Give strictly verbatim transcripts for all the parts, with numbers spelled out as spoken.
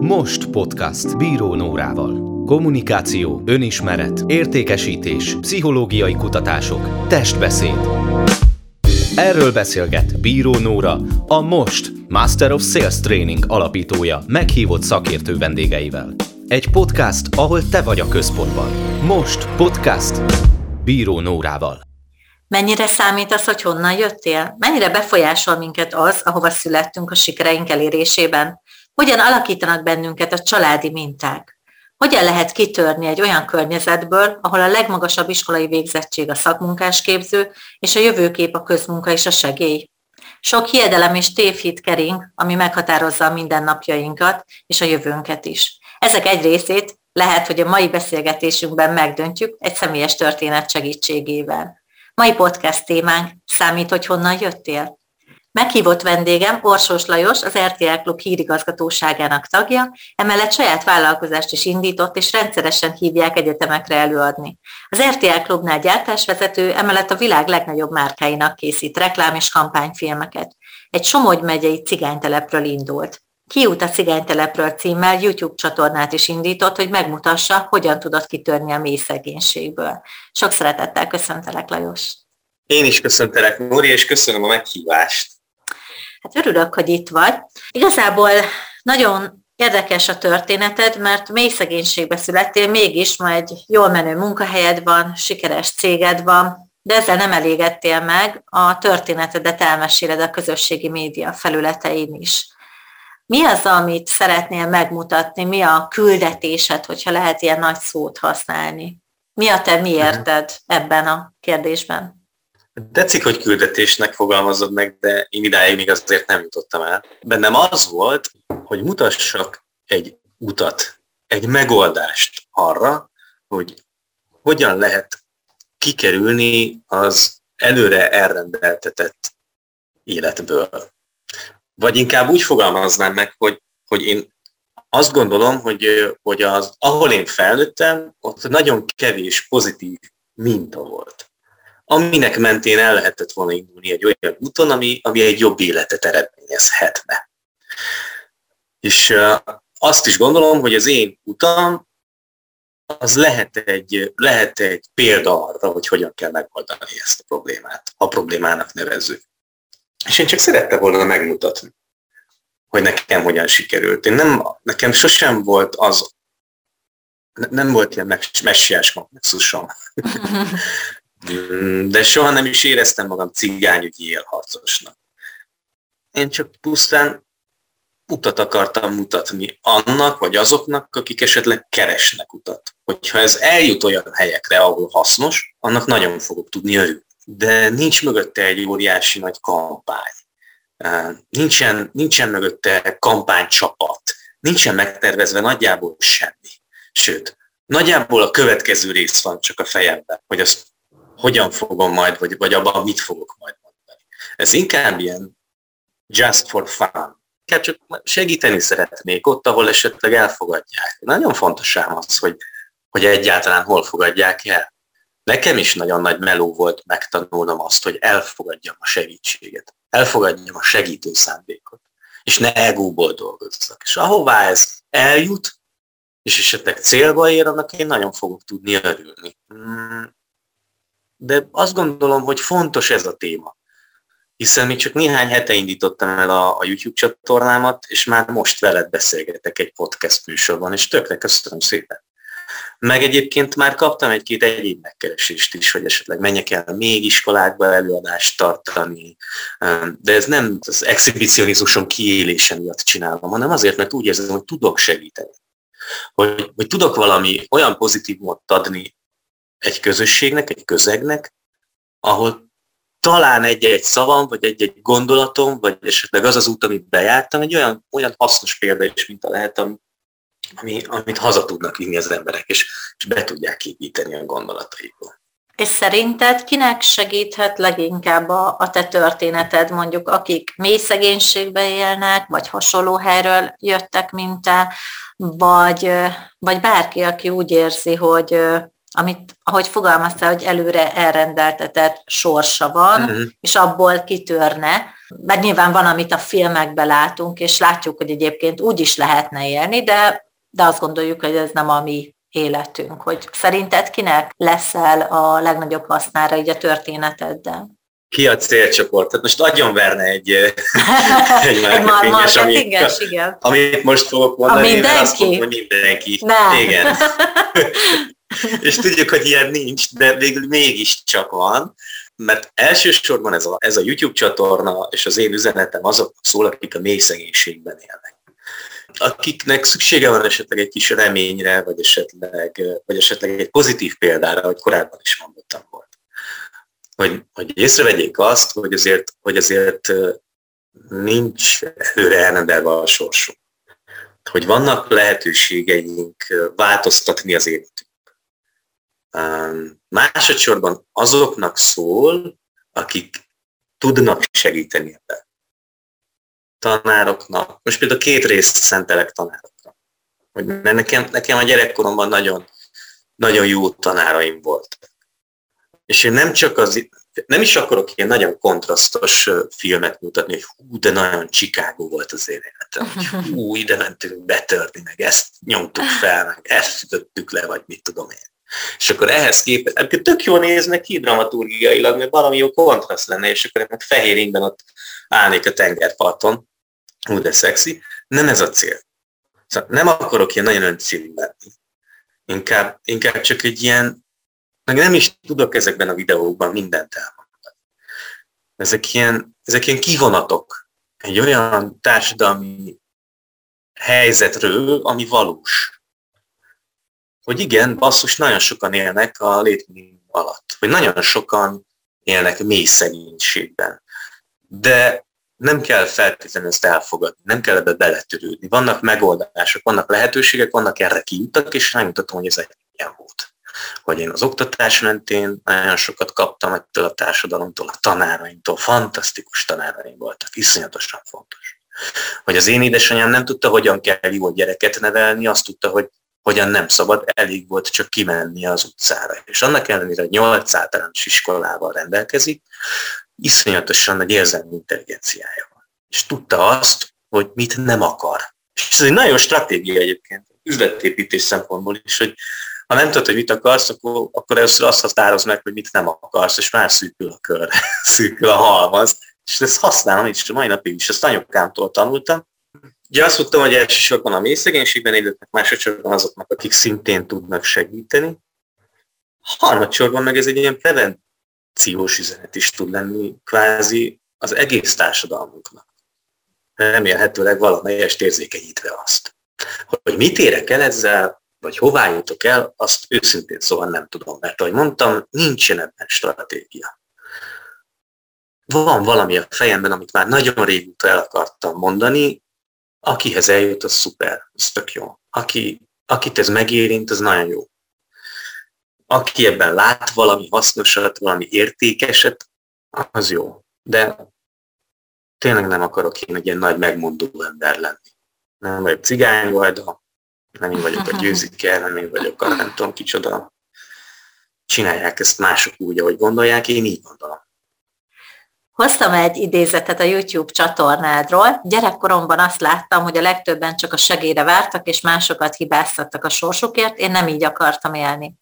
Most podcast Bíró Nórával. Kommunikáció, önismeret, értékesítés, pszichológiai kutatások, testbeszéd. Erről beszélget Bíró Nóra, a Most Master of Sales Training alapítója meghívott szakértő vendégeivel. Egy podcast, ahol te vagy a központban. Most podcast Bíró Nórával. Mennyire számít az, hogy honnan jöttél? Mennyire befolyásol minket az, ahova születtünk a sikereink elérésében? Hogyan alakítanak bennünket a családi minták? Hogyan lehet kitörni egy olyan környezetből, ahol a legmagasabb iskolai végzettség a szakmunkásképző, és a jövőkép a közmunka és a segély? Sok hiedelem és tévhit kering, ami meghatározza a mindennapjainkat és a jövőnket is. Ezek egy részét lehet, hogy a mai beszélgetésünkben megdöntjük egy személyes történet segítségével. Mai podcast témánk: számít, hogy honnan jöttél? Meghívott vendégem Orsós Lajos, az er té el klub hírigazgatóságának tagja, emellett saját vállalkozást is indított, és rendszeresen hívják egyetemekre előadni. Az er té el klubnál gyártásvezető, emellett a világ legnagyobb márkáinak készít reklám- és kampányfilmeket. Egy Somogy megyei cigánytelepről indult. Kiút a Cigánytelepről címmel YouTube csatornát is indított, hogy megmutassa, hogyan tudod kitörni a mély szegénységből. Sok szeretettel köszöntelek, Lajos! Én is köszöntelek, Nóri, és köszönöm a meghívást! Hát örülök, hogy itt vagy. Igazából nagyon érdekes a történeted, mert mély szegénységbe születtél, mégis ma egy jól menő munkahelyed van, sikeres céged van, de ezzel nem elégedtél meg, a történetedet elmeséled a közösségi média felületein is. Mi az, amit szeretnél megmutatni, mi a küldetésed, hogyha lehet ilyen nagy szót használni? Mi a te miérted ebben a kérdésben? Tetszik, hogy küldetésnek fogalmazod meg, de én idáig még azért nem jutottam el. Bennem az volt, hogy mutassak egy utat, egy megoldást arra, hogy hogyan lehet kikerülni az előre elrendeltetett életből. Vagy inkább úgy fogalmaznám meg, hogy, hogy én azt gondolom, hogy, hogy az, ahol én felnőttem, ott nagyon kevés pozitív minta volt, aminek mentén el lehetett volna indulni egy olyan úton, ami, ami egy jobb életet eredményezhetne. És azt is gondolom, hogy az én utam az lehet egy, lehet egy példa arra, hogy hogyan kell megoldani ezt a problémát, a problémának nevezzük. És én csak szerettem volna megmutatni, hogy nekem hogyan sikerült. Én nem, nekem sosem volt az, nem volt ilyen messiás magnezusom. De soha nem is éreztem magam cigányügyi élharcosnak. Én csak pusztán utat akartam mutatni annak, vagy azoknak, akik esetleg keresnek utat. Hogyha ez eljut olyan helyekre, ahol hasznos, annak nagyon fogok tudni örülni. De nincs mögötte egy óriási nagy kampány. Nincsen, nincsen mögötte kampánycsapat. Nincsen megtervezve nagyjából semmi. Sőt, nagyjából a következő rész van csak a fejemben, hogy az hogyan fogom majd, vagy, vagy abban mit fogok majd mondani. Ez inkább ilyen just for fun. Inkább csak segíteni szeretnék ott, ahol esetleg elfogadják. Nagyon fontos ám az, hogy, hogy egyáltalán hol fogadják el. Nekem is nagyon nagy meló volt megtanulnom azt, hogy elfogadjam a segítséget, elfogadjam a segítő szándékot, és ne egóból dolgozzak. És ahová ez eljut, és esetleg célba ér, annak én nagyon fogok tudni örülni. De azt gondolom, hogy fontos ez a téma, hiszen még csak néhány hete indítottam el a, a YouTube csatornámat, és már most veled beszélgetek egy podcast műsorban, és tökre köszönöm szépen. Meg egyébként már kaptam egy-két egyéb megkeresést is, hogy esetleg menjek el még iskolákba előadást tartani, de ez nem az exhibicionizmusom kiélése miatt csinálom, hanem azért, mert úgy érzem, hogy tudok segíteni. Hogy, hogy tudok valami olyan pozitívumot adni egy közösségnek, egy közegnek, ahol talán egy-egy szavam, vagy egy-egy gondolatom, vagy esetleg az az út, amit bejártam, egy olyan, olyan hasznos példa is, mint a lehet, Ami, amit haza tudnak vinni az emberek, és, és be tudják építeni a gondolataikból. És szerinted kinek segíthet leginkább a, a te történeted, mondjuk akik mély szegénységben élnek, vagy hasonló helyről jöttek, mint te, vagy, vagy bárki, aki úgy érzi, hogy amit, ahogy fogalmaztál, hogy előre elrendeltetett sorsa van, uh-huh. és abból kitörne, Mert nyilván van, amit a filmekben látunk, és látjuk, hogy egyébként úgy is lehetne élni, de, de azt gondoljuk, hogy ez nem a mi életünk. Hogy szerinted kinek leszel a legnagyobb hasznára így a történeteddel? Ki a célcsoport? Tehát most adjon verne egy, egy marketinges, amit, amit most fogok mondani, mert azt mondom, hogy mindenki. Nem. Igen. És tudjuk, hogy ilyen nincs, de végül mégiscsak van, mert elsősorban ez a, ez a YouTube csatorna és az én üzenetem azok szól, akik a mély szegénységben élnek. Akiknek szüksége van esetleg egy kis reményre, vagy esetleg, vagy esetleg egy pozitív példára, ahogy korábban is mondottam volt. Hogy, hogy észrevegyék azt, hogy azért, hogy azért nincs előre elrendelve a sorsunk. Hogy vannak lehetőségeink változtatni az életünk. Másodszorban azoknak szól, akik tudnak segíteni ebben. Tanároknak. Most például két részt szentelek tanároknak. Nekem, nekem a gyerekkoromban nagyon, nagyon jó tanáraim voltak. És én nem csak az, nem is akarok ilyen nagyon kontrasztos filmet mutatni, hogy hú, de nagyon Chicago volt az én életem, hogy hú, ide mentünk betörni, meg ezt nyomtuk fel, meg ezt ütöttük le, vagy mit tudom én. És akkor ehhez képest, amikor tök jól néznek ki dramaturgiailag, mert valami jó kontraszt lenne, és akkor meg fehér ingben ott állnék a tengerparton, hú, de szexi. Nem ez a cél. Szóval nem akarok ilyen nagyon öncélű lenni. Inkább, inkább csak egy ilyen, meg nem is tudok ezekben a videókban mindent elmondani. Ezek ilyen, ezek ilyen kivonatok egy olyan társadalmi helyzetről, ami valós. Hogy igen, basszus, nagyon sokan élnek a létminimum alatt. Hogy nagyon sokan élnek mély szegénységben. De nem kell feltétlenül ezt elfogadni, nem kell ebbe beletörődni. Vannak megoldások, vannak lehetőségek, vannak erre kiutak, és rámutatom, hogy ez egy ilyen volt. Hogy én az oktatás mentén nagyon sokat kaptam ettől a társadalomtól, a tanáraimtól, fantasztikus tanáraim voltak, iszonyatosan fontos. Hogy az én édesanyám nem tudta, hogyan kell jó gyereket nevelni, azt tudta, hogy hogyan nem szabad, elég volt csak kimenni az utcára. És annak ellenére, hogy nyolc általános iskolával rendelkezik, iszonyatosan nagy érzelmi intelligenciája van. És tudta azt, hogy mit nem akar. És ez egy nagyon stratégia egyébként, üzletépítés szempontból is, hogy ha nem tudod, hogy mit akarsz, akkor, akkor először azt határozd meg, hogy mit nem akarsz, és már szűkül a kör, szűkül a halmaz. És ezt használom is, a mai napig is, ezt anyukámtól tanultam. Ugye azt mondtam, hogy elsősorban a mély szegénységben élőknek, másodszorban azoknak, akik szintén tudnak segíteni. Harmadsorban meg ez egy ilyen prevenciós üzenet is tud lenni kvázi az egész társadalmunknak. Remélhetőleg valamelyest érzékenyítve azt. Hogy mit érek el ezzel, vagy hová jutok el, azt őszintén szóval nem tudom, mert ahogy mondtam, nincsen ebben stratégia. Van valami a fejemben, amit már nagyon régóta el akartam mondani, akihez eljut, az szuper, az tök jó. Aki, akit ez megérint, az nagyon jó. Aki ebben lát valami hasznosat, valami értékeset, az jó. De tényleg nem akarok én egy ilyen nagy megmondó ember lenni. Nem vagyok cigány vajda, nem én vagyok a győzike, nem én vagyok a nem tudom kicsoda. Csinálják ezt mások úgy, ahogy gondolják, én így gondolom. Hoztam egy idézetet a YouTube csatornádról. Gyerekkoromban azt láttam, hogy a legtöbben csak a segélyre vártak, és másokat hibáztattak a sorsukért. Én nem így akartam élni.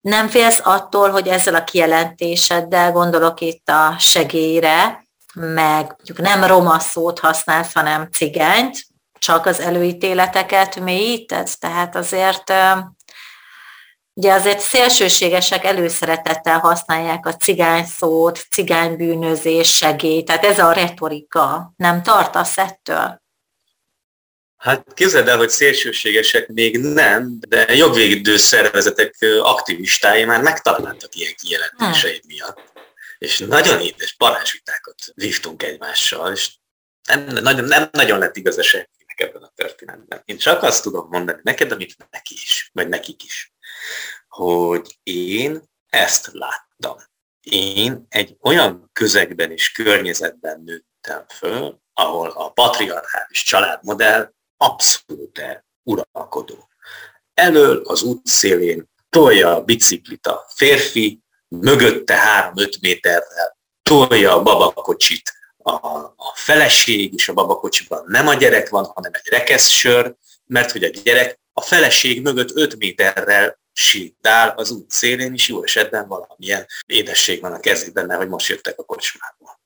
Nem félsz attól, hogy ezzel a kijelentéseddel, gondolok itt a segélyre, meg mondjuk nem roma szót használsz, hanem cigányt, csak az előítéleteket mélyíted? Tehát azért... Ugye azért szélsőségesek előszeretettel használják a cigány szót, cigánybűnözés, segély, tehát ez a retorika. Nem tartasz ettől? Hát képzeld el, hogy szélsőségesek még nem, de jogvédő szervezetek aktivistái már megtaláltak ilyen kijelentéseid hmm. miatt. És nagyon édes parázsvitákat vívtunk egymással, és nem, nem, nem nagyon lett igaz senkinek ebben a történetben. Én csak azt tudom mondani neked, amit neki is, vagy nekik is. Hogy én ezt láttam. Én egy olyan közegben és környezetben nőttem föl, ahol a patriarchális családmodell abszolút uralkodó. Elől az útszélén tolja a biciklit a férfi, mögötte három-öt méterrel tolja a babakocsit a, a feleség is a babakocsiban nem a gyerek van, hanem egy rekeszsör, mert hogy a gyerek a feleség mögött öt méterrel sétál az út szélén, és jó esetben valamilyen édesség van a kezében, mert hogy most jöttek a kocsmából.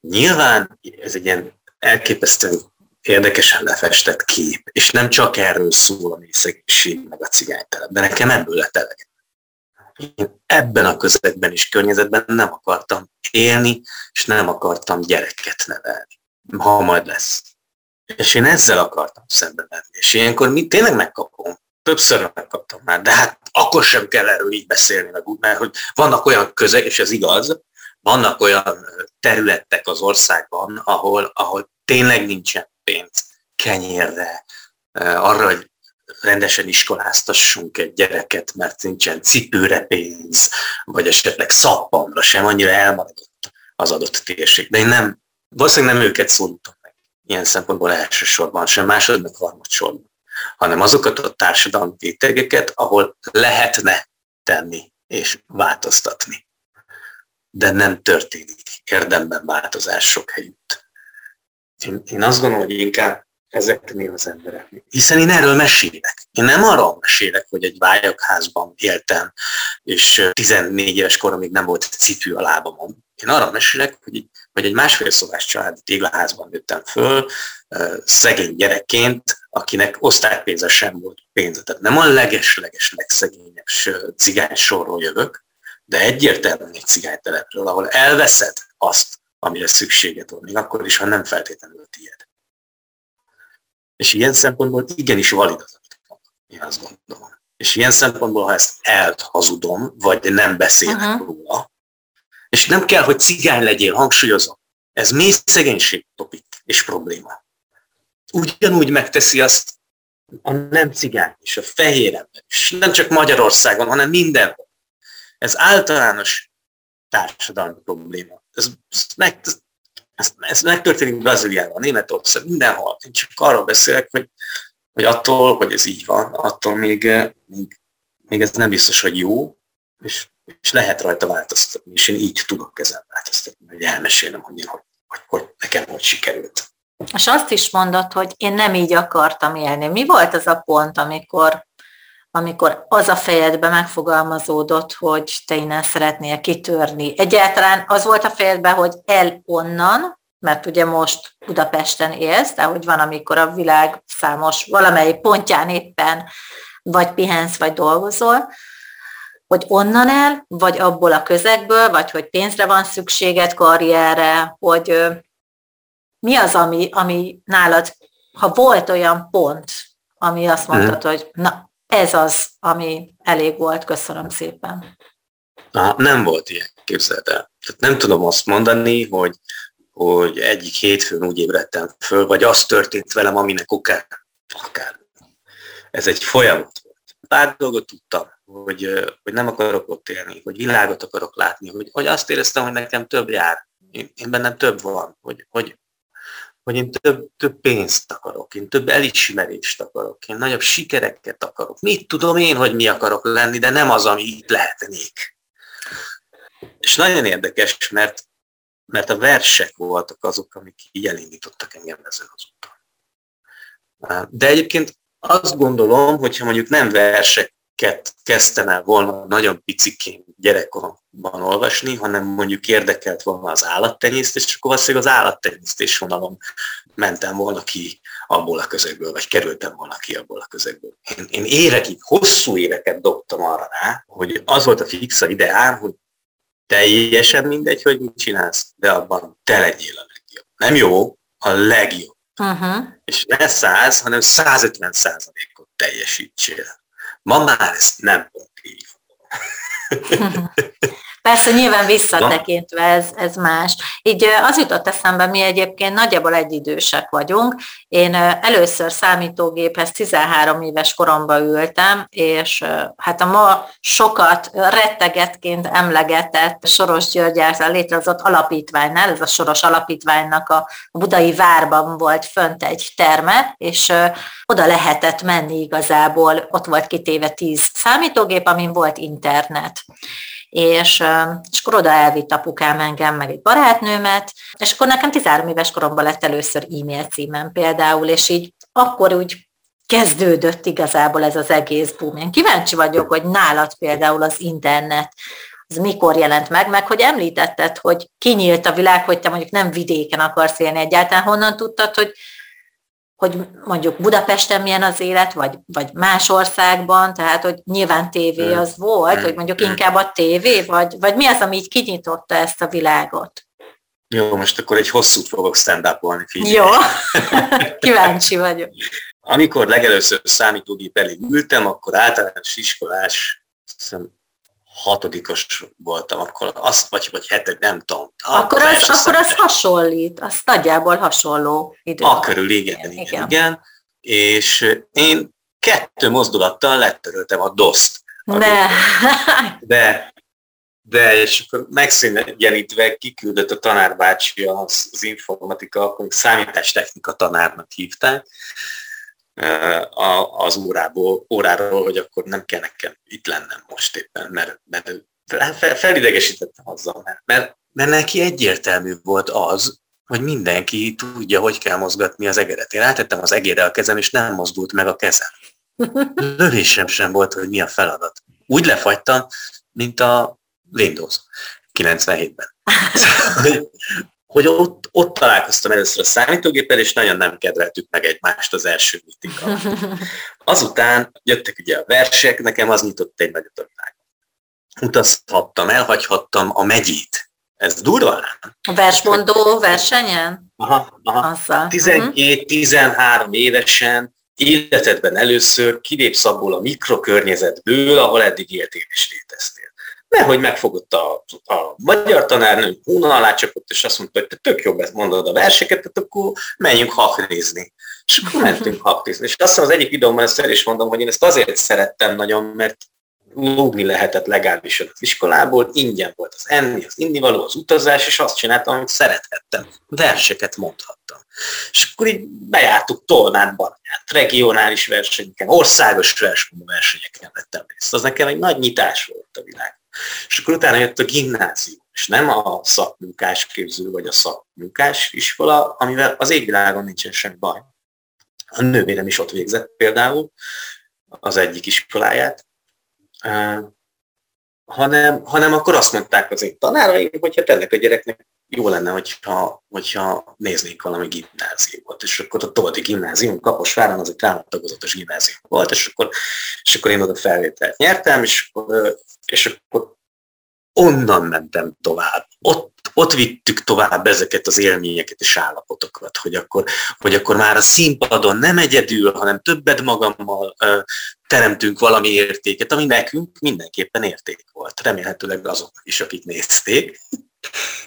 Nyilván ez egy ilyen elképesztően érdekesen lefestett kép, és nem csak erről szól a mély szegénység meg a cigánytelep, de nekem ebből lett elegem. Én ebben a közegben és környezetben nem akartam élni, és nem akartam gyereket nevelni, ha majd lesz. És én ezzel akartam szembe menni, és ilyenkor mi tényleg megkapom. Többször megkaptam már, de hát akkor sem kell erről így beszélni, meg úgy, mert hogy vannak olyan közeg, és ez igaz, vannak olyan területek az országban, ahol, ahol tényleg nincsen pénz kenyérre, arra, hogy rendesen iskoláztassunk egy gyereket, mert nincsen cipőre pénz, vagy esetleg szappanra sem, annyira elmaradott az adott térség. De én nem, valószínűleg nem őket szólítom meg ilyen szempontból elsősorban, sem másodnak harmadsorban, hanem azokat a társadalmi rétegeket, ahol lehetne tenni és változtatni. De nem történik érdemben változás sok helyütt. Én, én azt gondolom, hogy inkább ezeknél az embereknél. Hiszen én erről mesélek. Én nem arról mesélek, hogy egy vályakházban éltem, és tizennégy éves koromig nem volt cipő a lábamon. Én arról mesélek, hogy, hogy egy másfél szobás családi téglaházban nőttem föl, szegény gyerekként, akinek osztálypénze sem volt pénze. Tehát nem a leges-leges legszegényebb cigány sorról jövök, de egyértelműen egy cigánytelepről, ahol elveszed azt, amire szükséged van, még akkor is, ha nem feltétlenül tiéd. És ilyen szempontból igenis valid az, amit mondom, én azt gondolom. És ilyen szempontból, ha ezt elhazudom, vagy nem beszélek uh-huh. róla, és nem kell, hogy cigány legyél, hangsúlyozom. Ez mély szegénység topik és probléma. Ugyanúgy megteszi azt a nem cigány és a fehér ember, és nem csak Magyarországon, hanem mindenhol. Ez általános társadalmi probléma. Ez, ez, meg, ez, ez megtörténik Brazíliában, Németországban, mindenhol. Én csak arról beszélek, hogy, hogy attól, hogy ez így van, attól még, még, még ez nem biztos, hogy jó, és, és lehet rajta változtatni, és én így tudok ezen változtatni, hogy elmesélem, hogy, én, hogy, hogy, hogy nekem hogy sikerült. És azt is mondod, hogy én nem így akartam élni. Mi volt az a pont, amikor, amikor az a fejedben megfogalmazódott, hogy te innen szeretnél kitörni? Egyáltalán az volt a fejedben, hogy el onnan, mert ugye most Budapesten élsz, de hogy van, amikor a világ számos valamelyik pontján éppen vagy pihensz, vagy dolgozol, hogy onnan el, vagy abból a közegből, vagy hogy pénzre van szükséged, karrierre, hogy... Mi az, ami, ami nálad, ha volt olyan pont, ami azt mondtad, hmm. hogy na, ez az, ami elég volt, köszönöm szépen. Na, nem volt ilyen, képzeld el. Tehát nem tudom azt mondani, hogy, hogy egyik hétfőn úgy ébredtem föl, vagy az történt velem, aminek okán, akár. Ez egy folyamat volt. Pár dolgot tudtam, hogy, hogy nem akarok ott élni, hogy világot akarok látni, hogy, hogy azt éreztem, hogy nekem több jár, én, én bennem több van, hogy, hogy hogy én több, több pénzt akarok, én több elismerést akarok, én nagyobb sikereket akarok. Mit tudom én, hogy mi akarok lenni, de nem az, ami itt lehetnék. És nagyon érdekes, mert, mert a versek voltak azok, amik így elindítottak engem ezen az úton. De egyébként azt gondolom, hogyha mondjuk nem verseket kezdtem el volna nagyon piciként gyerekkoromban olvasni, hanem mondjuk érdekelt volna az állattenyésztés, és akkor valószínűleg az állattenyésztés vonalon mentem volna ki abból a közegből, vagy kerültem volna ki abból a közegből. Én, én évekig, hosszú éveket dobtam arra rá, hogy az volt a fixa ideám, hogy teljesen mindegy, hogy mit csinálsz, de abban te legyél a legjobb. Nem jó, a legjobb. Uh-huh. És ne száz, hanem száz ötven százalékot teljesítsél. Ma már ezt nem pont így. Persze, nyilván visszatekintve ez, ez más. Így az jutott eszembe, mi egyébként nagyjából egyidősek vagyunk. Én először számítógéphez tizenhárom éves koromba ültem, és hát a ma sokat rettegetként emlegetett Soros György által létrehozott alapítványnál, ez a Soros Alapítványnak a budai várban volt fönt egy terme, és oda lehetett menni igazából, ott volt kitéve tíz számítógép, amin volt internet. és, és akkor oda elvitt apukám engem, meg egy barátnőmet, és akkor nekem tizenhárom éves koromban lett először e-mail címem például, és így akkor úgy kezdődött igazából ez az egész boom. Én kíváncsi vagyok, hogy nálad például az internet, az mikor jelent meg, meg hogy említetted, hogy kinyílt a világ, hogy te mondjuk nem vidéken akarsz élni egyáltalán, honnan tudtad, hogy, hogy mondjuk Budapesten milyen az élet, vagy, vagy más országban, tehát hogy nyilván tévé az volt, hogy mondjuk inkább a tévé, vagy, vagy mi az, ami így kinyitotta ezt a világot? Jó, most akkor egy hosszút fogok stand-upolni, figyelj. Jó, kíváncsi vagyok. Amikor legelőször számítógép elé ültem, akkor általános iskolás, hiszem, hatodikos voltam, akkor azt, vagy, vagy heted, nem tudom. Akkor, az, akkor az hasonlít, az nagyjából hasonló idő. Akörül, igen, igen, igen, igen, igen. És én kettő mozdulattal letöröltem a doszt. De. de, de, és akkor megszégyenítve kiküldött a tanárbácsi az, az informatika, akkor számítástechnika tanárnak hívták, az órából, óráról, hogy akkor nem kell nekem itt lennem most éppen, mert, mert felidegesítettem azzal, mert, mert, mert neki egyértelmű volt az, hogy mindenki tudja, hogy kell mozgatni az egeret. Én rátettem az egérre a kezem, és nem mozdult meg a kezem. Lövésem sem volt, hogy mi a feladat. Úgy lefagytam, mint a Windows kilencvenhétben. Szóval, hogy ott, ott találkoztam először a számítógéppel, és nagyon nem kedveltük meg egymást az első meeting alatt. Azután jöttek ugye a versek, nekem az nyitott egy nagyot a világot. Utazhattam, elhagyhattam a megyét. Ez durva, nem? A versmondó versenyen? Aha, aha. tizenkettő-tizenhárom évesen életedben először kilépsz abból a mikrokörnyezetből, ahol eddig éltél és léteztél. Nehogy megfogott a, a magyar tanárnő, hóna alá csapott, és azt mondta, hogy te tök jobb ezt mondod a verseket, tehát akkor menjünk haknézni. És akkor mentünk haknézni. És azt az egyik videóban ezt el is mondom, hogy én ezt azért szerettem nagyon, mert lógni lehetett legálisan az iskolából, ingyen volt az enni, az innivaló, az utazás, és azt csináltam, amit szerethettem. Verseket mondhattam. És akkor így bejártuk Tolnán, Baranyát, regionális versenyeken, országos versenyeken vettem részt. Az nekem egy nagy nyitás volt a világ. És akkor utána jött a gimnázium, és nem a szakmunkásképző vagy a szakmunkás iskola, amivel az égvilágon nincsen semmi baj. A nővérem is ott végzett például az egyik iskoláját, uh, hanem, hanem akkor azt mondták az én tanáraim, hogyha ennek a gyereknek jó lenne, hogyha, hogyha néznék valami gimnáziumot. És akkor a Toldi gimnázium Kaposváron az egy államtagozatos gimnázium volt, és akkor, és akkor én oda felvételt nyertem, és akkor, és akkor onnan mentem tovább. Ott, ott vittük tovább ezeket az élményeket és állapotokat, hogy akkor, hogy akkor már a színpadon nem egyedül, hanem többet magammal ö, teremtünk valami értéket, ami nekünk mindenképpen érték volt. Remélhetőleg azok is, akik nézték.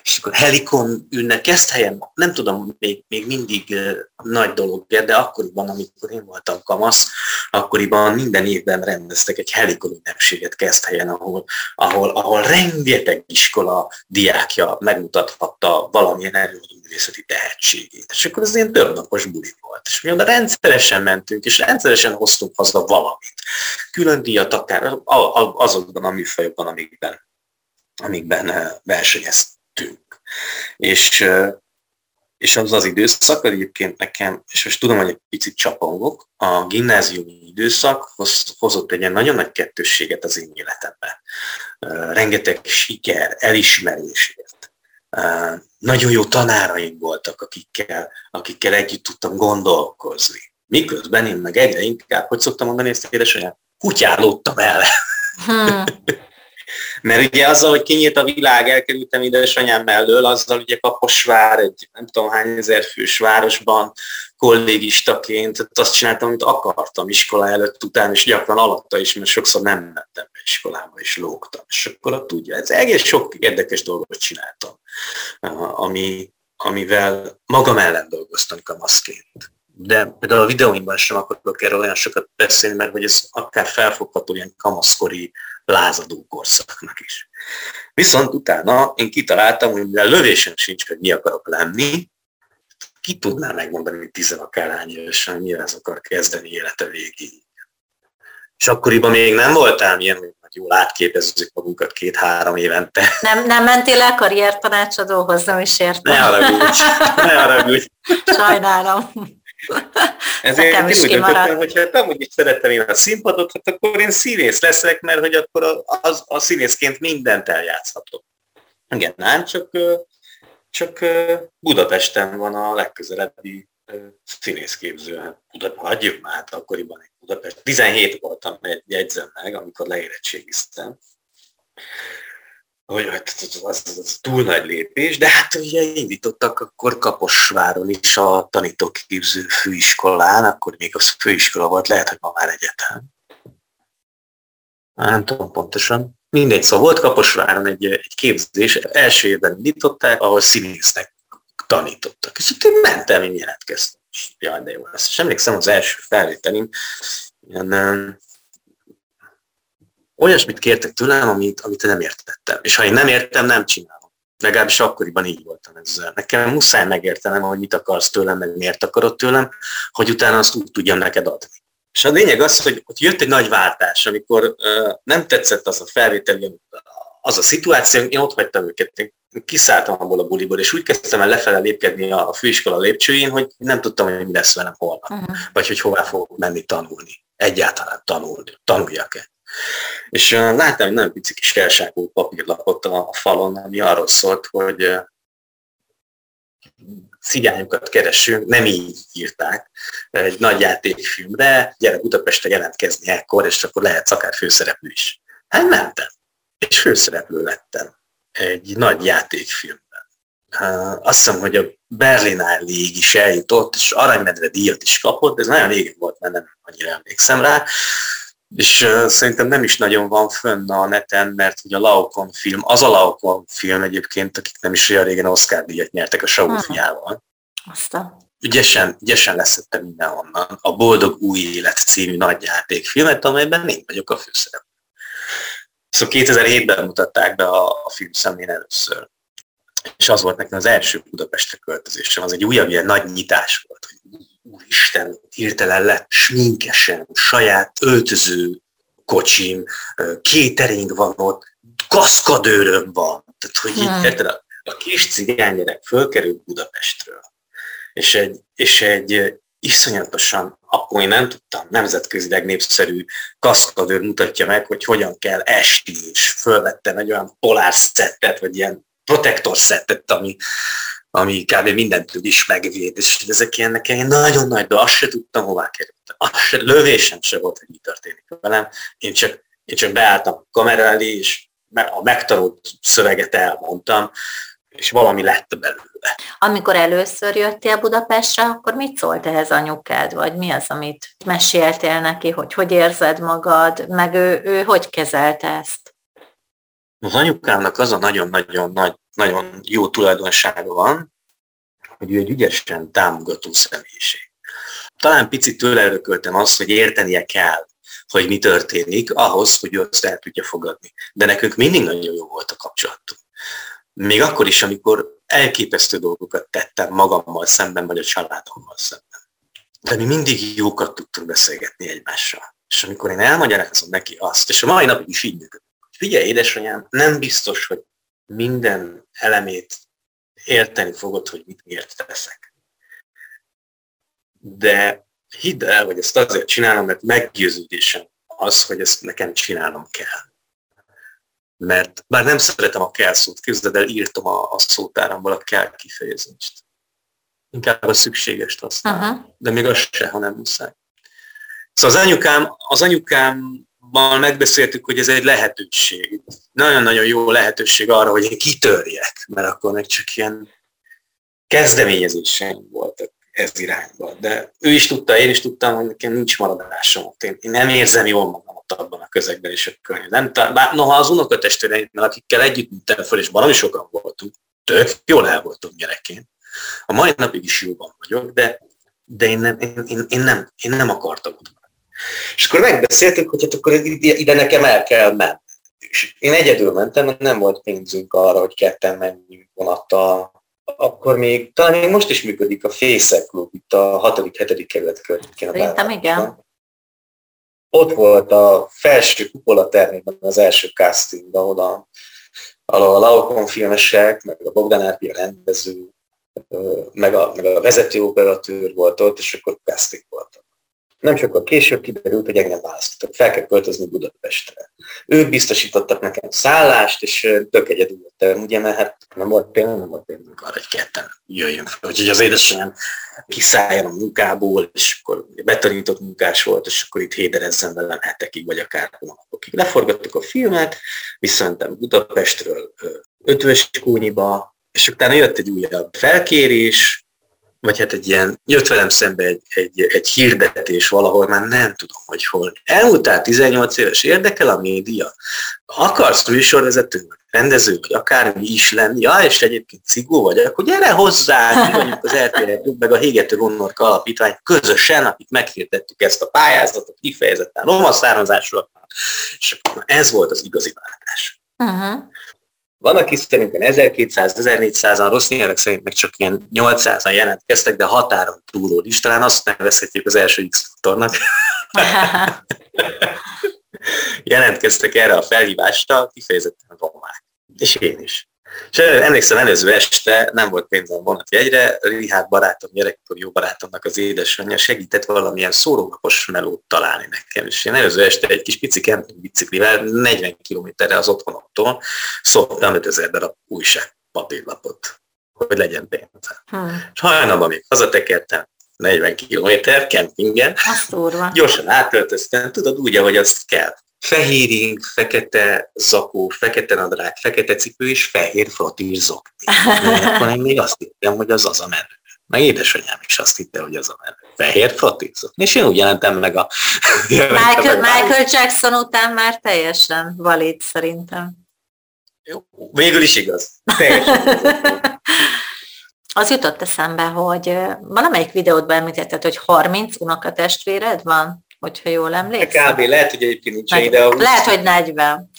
És akkor Helikon ünnep Keszthelyen, nem tudom, még, még mindig nagy dolog, de akkoriban, amikor én voltam kamasz, akkoriban minden évben rendeztek egy Helikon ünnepséget Keszthelyen, ahol, ahol, ahol rengeteg iskola diákja megmutathatta valamilyen előadóművészeti tehetségét. És akkor az ilyen többnapos buli volt. És mi oda rendszeresen mentünk, és rendszeresen hoztunk haza valamit. Külön díjat akár azokban a műfajokban, amikben amikben versenyeztünk. És, és az az időszak egyébként nekem, és most tudom, hogy egy picit csapongok, a gimnáziumi időszak hoz, hozott egy ilyen nagyon nagy kettősséget az én életemben. Rengeteg siker, elismerésért. Nagyon jó tanáraim voltak, akikkel, akikkel együtt tudtam gondolkozni. Miközben én meg egyre inkább, hogy szoktam mondani ezt édesanyám, kutyálódtam el. Hmm. Mert ugye azzal, hogy kinyílt a világ, elkerültem édesanyám mellől, azzal ugye Kaposvár, egy nem tudom hány ezer fős városban kollégistaként azt csináltam, amit akartam iskola előtt, után, és gyakran alatta is, mert sokszor nem mentem be iskolába, és lógtam. És akkor ott ugye, ez egész sok érdekes dolgot csináltam, ami, amivel magam ellen dolgoztam kamaszként. De például a videóimban sem akarok erről olyan sokat beszélni, mert hogy ez akár felfogható ilyen kamaszkori lázadó korszaknak is. Viszont utána én kitaláltam, hogy mivel lövésem sincs, hogy mi akarok lenni, ki tudná megmondani tizenakárhány évesen, hogy mivel ez akar kezdeni élete végig. És akkoriban még nem voltál ilyen, hogy jól átképezzük magunkat két-három évente. Nem, nem mentél el karriertanácsadóhoz, nem is értem. Ne haragudj, ne haragudj. Sajnálom. Ezért is úgy döntöttem, hogy hát amúgy is szerettem én a színpadot, hát akkor én színész leszek, mert hogy akkor a, az, a színészként mindent eljátszhatok. Igen, nem, csak, csak Budapesten van a legközelebbi színészképző. Hát Buda, hagyjuk már, hát akkoriban én Budapest. tizenhét voltam, jegyzem meg, amikor leérettségiztem. Hogy az, az, az túl nagy lépés, de hát ugye indítottak akkor Kaposváron is a tanítóképző főiskolán, akkor még az főiskola volt, lehet, hogy ma már egyetem. Nem tudom pontosan. Mindegy, szóval volt Kaposváron egy, egy képzés, első évben indították, ahol színésznek tanítottak. És ott én mentem, én jelentkeztem. Jaj, de jó lesz. És emlékszem, az első felvételim ilyen... Olyasmit kértek tőlem, amit, amit nem értettem. És ha én nem értem, nem csinálom. Legalábbis akkoriban így voltam ezzel. Nekem muszáj megértenem, hogy mit akarsz tőlem, meg miért akarod tőlem, hogy utána azt úgy tudjam neked adni. És a lényeg az, hogy ott jött egy nagy váltás, amikor uh, nem tetszett az a felvétel, az a szituáció, én ott hagytam őket, én kiszálltam abból a buliból, és úgy kezdtem el lefele lépkedni a főiskola lépcsőjén, hogy nem tudtam, hogy mi lesz velem holnap, uh-huh. vagy hogy hová fogok menni tanulni. Egyáltalán tanulni, tanuljak-e. És láttam egy nagyon pici kis elságú papírlapot a falon, ami arról szólt, hogy cigányokat keresünk, nem így írták, egy nagy játékfilmre, gyere Budapestre jelentkezni ekkor, és akkor lehetsz akár főszereplő is. Hát mentem, és főszereplő lettem egy nagy játékfilmben. Azt hiszem, hogy a Berlinaléig is eljutott, és Aranymedve díjat is kapott, de ez nagyon régen volt, mert nem annyira emlékszem rá. És uh, szerintem nem is nagyon van fönn a neten, mert hogy a Laokoon film, az a Laokoon film egyébként, akik nem is olyan régen Oscar díjat nyertek a Saul fiával. Aztán. Ügyesen, ügyesen leszette mindenhonnan a Boldog Új Élet című nagy játékfilmet, amelyben én vagyok a főszereplő. Szóval kétezer-hétben mutatták be a, a filmszemlén először. És az volt nekem az első Budapestre költözésem, az egy újabb ilyen nagy nyitás volt, hogy úristen, hirtelen lett sminkesen, saját öltöző kocsim, catering van ott, kaszkadőröm van. Tehát, hogy hmm. így, a, a kis cigánygyerek fölkerül Budapestről, és egy, és egy iszonyatosan, akkor én nem tudtam, nemzetközileg népszerű kaszkadőr mutatja meg, hogy hogyan kell esni, és fölvettem egy olyan polárszettet, vagy ilyen protektorszettet, ami ami kb. Mindentől is megvéd, és ezek ilyen nekem nagyon nagy, de azt se tudtam, hová kerültem. Se, lövésem se volt, hogy mi történik velem. Én csak, én csak beálltam a kamera elé, és a megtanult szöveget elmondtam, és valami lett belőle. Amikor először jöttél Budapestre, akkor mit szólt ehhez anyukád, vagy mi az, amit meséltél neki, hogy hogy érzed magad, meg ő, ő hogy kezelte ezt? Az anyukámnak az a nagyon-nagyon nagy, nagyon jó tulajdonsága van, hogy ő egy ügyesen támogató személyiség. Talán picit tőle örököltem azt, hogy értenie kell, hogy mi történik, ahhoz, hogy ő azt el tudja fogadni. De nekünk mindig nagyon jó volt a kapcsolatunk. Még akkor is, amikor elképesztő dolgokat tettem magammal szemben, vagy a családommal szemben. De mi mindig jókat tudtunk beszélgetni egymással. És amikor én elmagyarázom neki azt, és a mai napig is így működik, hogy figyelj, édesanyám, nem biztos, hogy minden elemét érteni fogod, hogy mit miért teszek. De hidd el, hogy ezt azért csinálom, mert meggyőződésem az, hogy ezt nekem csinálnom kell. Mert bár nem szeretem a kell szót, képzeld el, írtam a, a szótáramból a kell kifejezést. Inkább a szükségest használom, uh-huh. de még az se, ha nem muszáj. Szóval az anyukám, az anyukám megbeszéltük, hogy ez egy lehetőség. Nagyon-nagyon jó lehetőség arra, hogy én kitörjek, mert akkor meg csak ilyen kezdeményezéseim voltak ez irányban. De ő is tudta, én is tudtam, hogy nekem nincs maradásom ott. Én nem érzem jól magam ott abban a közegben és a környezetben. Bár noha az unokatestvéreimmel, akikkel együtt mentem föl, és valami sokan voltunk, tök jól el voltam gyerekként. A mai napig is jóban vagyok, de, de én, nem, én, én, én, nem, én nem akartam ott. És akkor megbeszéltük, hogy hát akkor ide nekem el kell menni. És én egyedül mentem, mert nem volt pénzünk arra, hogy ketten menjünk vonattal. Akkor még, talán még most is működik a Fészek klub, itt a hatodik hetedik kerület környékén. Szerintem igen. ott volt a felső kupola termében az első casting, ahol a, ahol a Laokoon filmesek, meg a Bogdán Árpi rendező, meg a, meg a vezető operatőr volt ott, és akkor casting voltak. Nem sokkal később kiderült, hogy engem választottak, fel kell költözni Budapestre. Ők biztosítottak nekem szállást, és tök egyedül jöttem, ugye, mert hát nem volt pénz, nem volt pénz, arra, hogy ketten jöjjön fel. Úgyhogy az édesanyám kiszálljon a munkából, és akkor betanított munkás volt, és akkor itt héderezzen velem hetekig, vagy akár hónapokig. Leforgattuk a filmet, visszamentem Budapestről Ötvös Kúnyiba, és utána jött egy újabb felkérés, vagy hát egy ilyen, jött velem szembe egy, egy, egy hirdetés valahol, már nem tudom, hogy hol. Elmúltál tizennyolc éves, érdekel a média? Akarsz műsorvezető, rendező, vagy akármi is lenni, ja, és egyébként cigó vagy, akkor gyere hozzá, mi vagyunk az er té el klub, meg a Hégető Honorka Alapítvány közösen, akik meghirdettük ezt a pályázatot, kifejezetten roma származásúak, és akkor ez volt az igazi váltás. Uh-huh. Van, aki szerintem ezerkétszáz-ezernégyszázan, rossz nyelvek szerint meg csak ilyen nyolcszázan jelentkeztek, de határon túlról is, talán azt nevezhetjük az első X-faktornak. Jelentkeztek erre a felhívásra, kifejezetten romák. És én is. És emlékszem, előző este nem volt pénzem vonatjegyre, Richard barátom, gyerekkori jó barátomnak az édesanyja segített valamilyen szórólapos melót találni nekem. És én előző este egy kis pici camping biciklivel negyven kilométerre az otthonomtól szoptam ötezer darab újságpapírlapot, hogy legyen pénzem. Hmm. És hajnalban még hazatekertem, negyven kilométer kempingen, gyorsan átöltöztem, tudod úgy, ahogy az kell. Fehér ing, fekete zakó, fekete nadrág, fekete cipő és fehér frotír zokni. Akkor én még azt hittem, hogy az az a menő. Meg édesanyám is azt hitte, hogy az a menő. Fehér frotír zokni. És én úgy jelentem meg a... Michael, Michael Jackson után már teljesen valid szerintem. Jó, végül is igaz. Teljesen igaz. Az jutott eszembe, hogy valamelyik videódban említetted, hogy harminc unokatestvéred van? Hogyha jól emlékszem. Kb. Lehet, hogy egyébként nincs ide a húsz. Lehet, hogy negyven.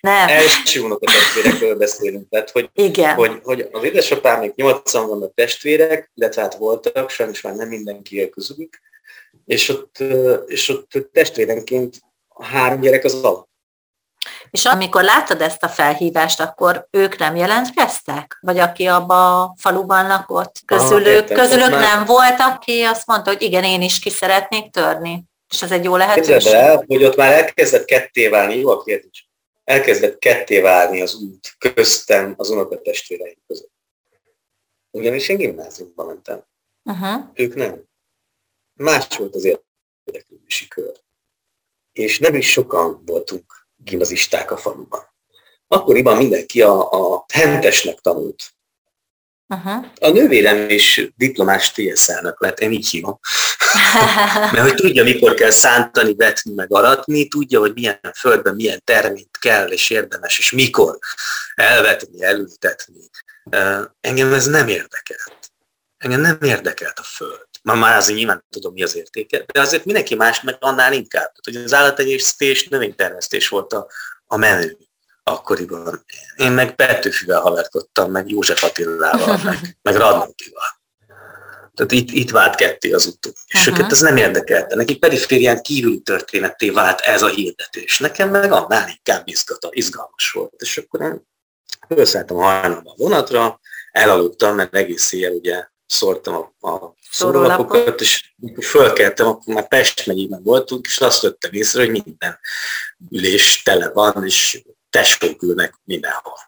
Nem. Első unokatestvérekről beszélünk. Tehát, hogy, igen. Hogy, hogy az édesapám még nyolcan vannak testvérek, illetve hát voltak, sajnos már nem mindenki él közülük, és ott, és ott testvérenként a három gyerek az alap. És amikor láttad ezt a felhívást, akkor ők nem jelentkeztek? Vagy aki abban a faluban lakott közülük, ah, közülük már... nem volt, aki azt mondta, hogy igen, én is ki szeretnék törni? És ez egy jó lehetőség. Képzeld el, hogy ott már elkezdett ketté válni, jó a kérdés, elkezdett ketté válni az út köztem az unokatestvéreim között. Ugyanis én gimnáziumba mentem. Uh-huh. Ők nem. Más volt az érdeklődési kör. És nem is sokan voltunk gimnazisták a faluban. Akkoriban mindenki a, a hentesnek tanult. Uh-huh. A nővérem is diplomás té es el-nek lett, én így hívom. Mert hogy tudja, mikor kell szántani, vetni, meg aratni, tudja, hogy milyen földben milyen terményt kell, és érdemes, és mikor elvetni, elültetni. Engem ez nem érdekelt. Engem nem érdekelt a föld. Már, már azért nyilván tudom, mi az értéke, de azért mindenki más, meg annál inkább. Tehát, hogy az állatenyésztés, növénytermesztés volt a, a menő akkoriban. Én meg Petőfivel haverkodtam, meg József Attilával, meg, meg Radnótival. Tehát itt, itt vált ketté az utunk. És uh-huh. őket ez nem érdekelte. Neki periférián kívüli történetté vált ez a hirdetés. Nekem meg annál inkább izgata, izgalmas volt. És akkor én felszálltam hajnalban a vonatra, elaludtam, mert egész éjjel ugye szórtam a, a szórólapokat, és amikor fölkeltem, akkor már Pest megyében voltunk, és azt vettem észre, hogy minden ülés tele van, és testók ülnek mindenhol.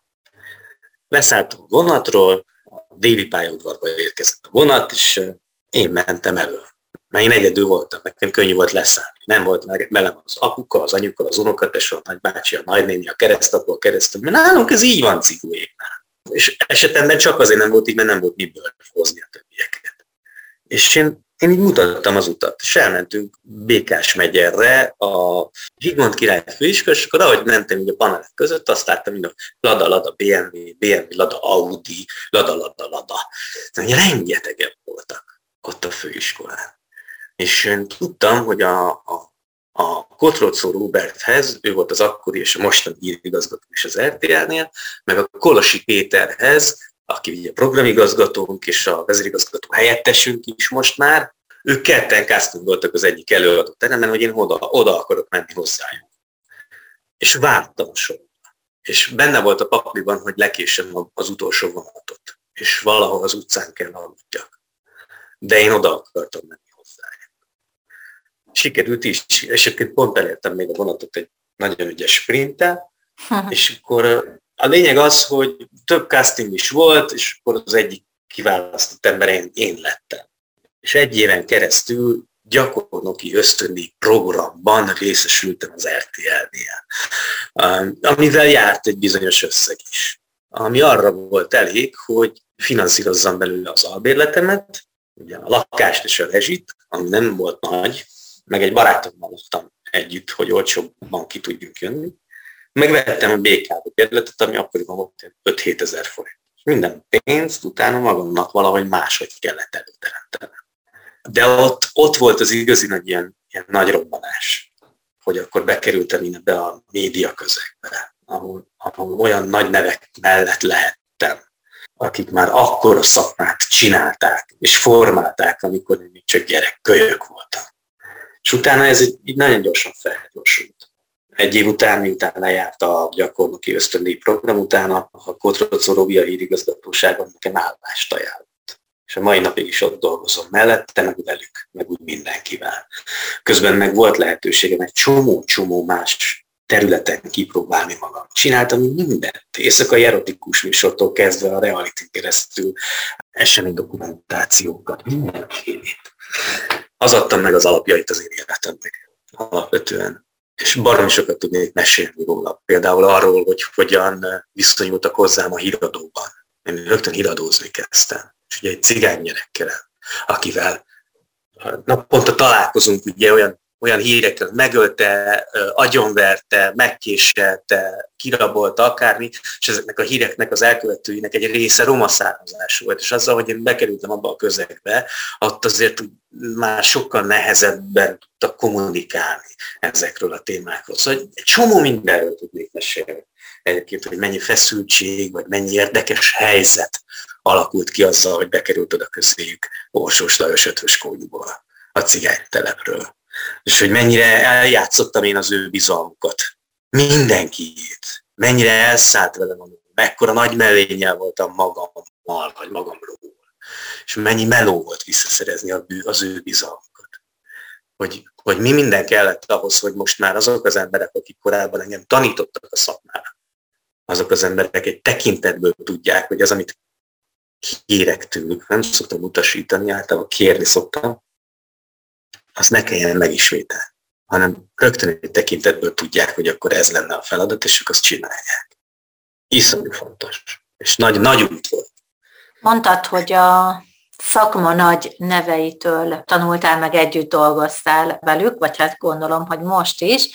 Leszálltam a vonatról, a déli pályaudvarba érkezett a vonat, és én mentem elő. Mert én egyedül voltam, nekem könnyű volt leszállni. Nem volt velem az apuka, az anyuka, az unokatesó, a nagybácsi, a nagynéni, a keresztapó, a keresztapó. Mert nálunk ez így van cigóéknál. És esetemben csak azért nem volt így, mert nem volt miből hozni a többieket. És én, én így mutattam az utat. És elmentünk Békás megyerre, a Zsigmond Király Főiskolába, és akkor ahogy mentem így a panelek között, azt láttam, hogy Lada, Lada, bé em vé, bé em vé, Lada, Audi, Lada, Lada, Lada. Rengetegen voltak ott a főiskolán. És én tudtam, hogy a, a, a Kotroczó Róberthez, ő volt az akkori és a mostani hírigazgató is az er té el-nél, meg a Kolosi Péterhez, aki ugye programigazgatónk és a vezérigazgató helyettesünk is most már, Ők ketten castingoltak az egyik előadó teremben, hogy én oda, oda akarok menni hozzájuk. És vártam soha. És benne volt a pakliban, hogy lekésem az utolsó vonatot, és valahol az utcán kell aludjak. De én oda akartam menni hozzájuk. Sikerült is, és egyébként pont elértem még a vonatot egy nagyon ügyes sprinttel, és akkor a lényeg az, hogy több casting is volt, és akkor az egyik kiválasztott ember én, én lettem. És egy éven keresztül gyakornoki ösztöndi programban részesültem az er té el-nél, amivel járt egy bizonyos összeg is, ami arra volt elég, hogy finanszírozzam belőle az albérletemet, ugye a lakást és a rezsit, ami nem volt nagy, meg egy barátommal laktam együtt, hogy olcsóbban ki tudjunk jönni, megvettem a bé ká ká bérletet, ami akkoriban volt öt-hét ezer forint. Minden pénzt utána magamnak valahogy máshogy kellett előteremtenem. De ott, ott volt az igazi nagy, ilyen, ilyen nagy robbanás, hogy akkor bekerültem én ebbe a média közegbe, ahol, ahol olyan nagy nevek mellett lehettem, akik már akkor a szakmát csinálták és formálták, amikor én még csak gyerek kölyök voltam. És utána ez így, így nagyon gyorsan felgyorsult. Egy év után, miután lejárt a gyakornoki ösztöndíj program, utána a Kotroczó Róbert hírigazgatóságon nekem állást ajánlott. És a mai napig is ott dolgozom mellette, meg velük, meg úgy mindenkivel. Közben meg volt lehetőségem egy csomó-csomó más területen kipróbálni magam. Csináltam mindent, éjszakai erotikus műsortól kezdve a reality keresztül, esemény dokumentációkat, mindenkét. Az adtam meg az alapjait az én életemnek alapvetően. És baromi sokat tudnék mesélni róla. Például arról, hogy hogyan viszonyultak hozzám a híradóban. Én rögtön híradózni kezdtem. És ugye egy cigány gyerekkel, akivel naponta találkozunk, ugye olyan, olyan hírekkel, megölte, agyonverte, megkéselte, kirabolta, akármi, és ezeknek a híreknek az elkövetőinek egy része roma származású volt, és azzal, hogy én bekerültem abba a közegbe, ott azért már sokkal nehezebben tudtak kommunikálni ezekről a témákról. Szóval egy csomó mindenről tudnék mesélni. Egyébként, hogy mennyi feszültség, vagy mennyi érdekes helyzet alakult ki azzal, hogy bekerült oda közéjük Orsós Lajos ötös kódból, a Cigánytelepről. És hogy mennyire eljátszottam én az ő bizalmukat. Mindenkiét. Mennyire elszállt velem, mekkora nagy mellénnyel voltam magammal, vagy magamról. És mennyi meló volt visszaszerezni az ő bizalmukat. Hogy, hogy mi minden kellett ahhoz, hogy most már azok az emberek, akik korábban engem tanítottak a szakmára, azok az emberek egy tekintetből tudják, hogy az, amit kérek tőlük, nem szoktam utasítani, általában kérni szoktam, azt ne kelljen meg is vételni, hanem rögtön egy tekintetből tudják, hogy akkor ez lenne a feladat, és ők azt csinálják. Iszonyú fontos, és nagy, nagy út volt. Mondtad, hogy a szakma nagy neveitől tanultál, meg együtt dolgoztál velük, vagy hát gondolom, hogy most is,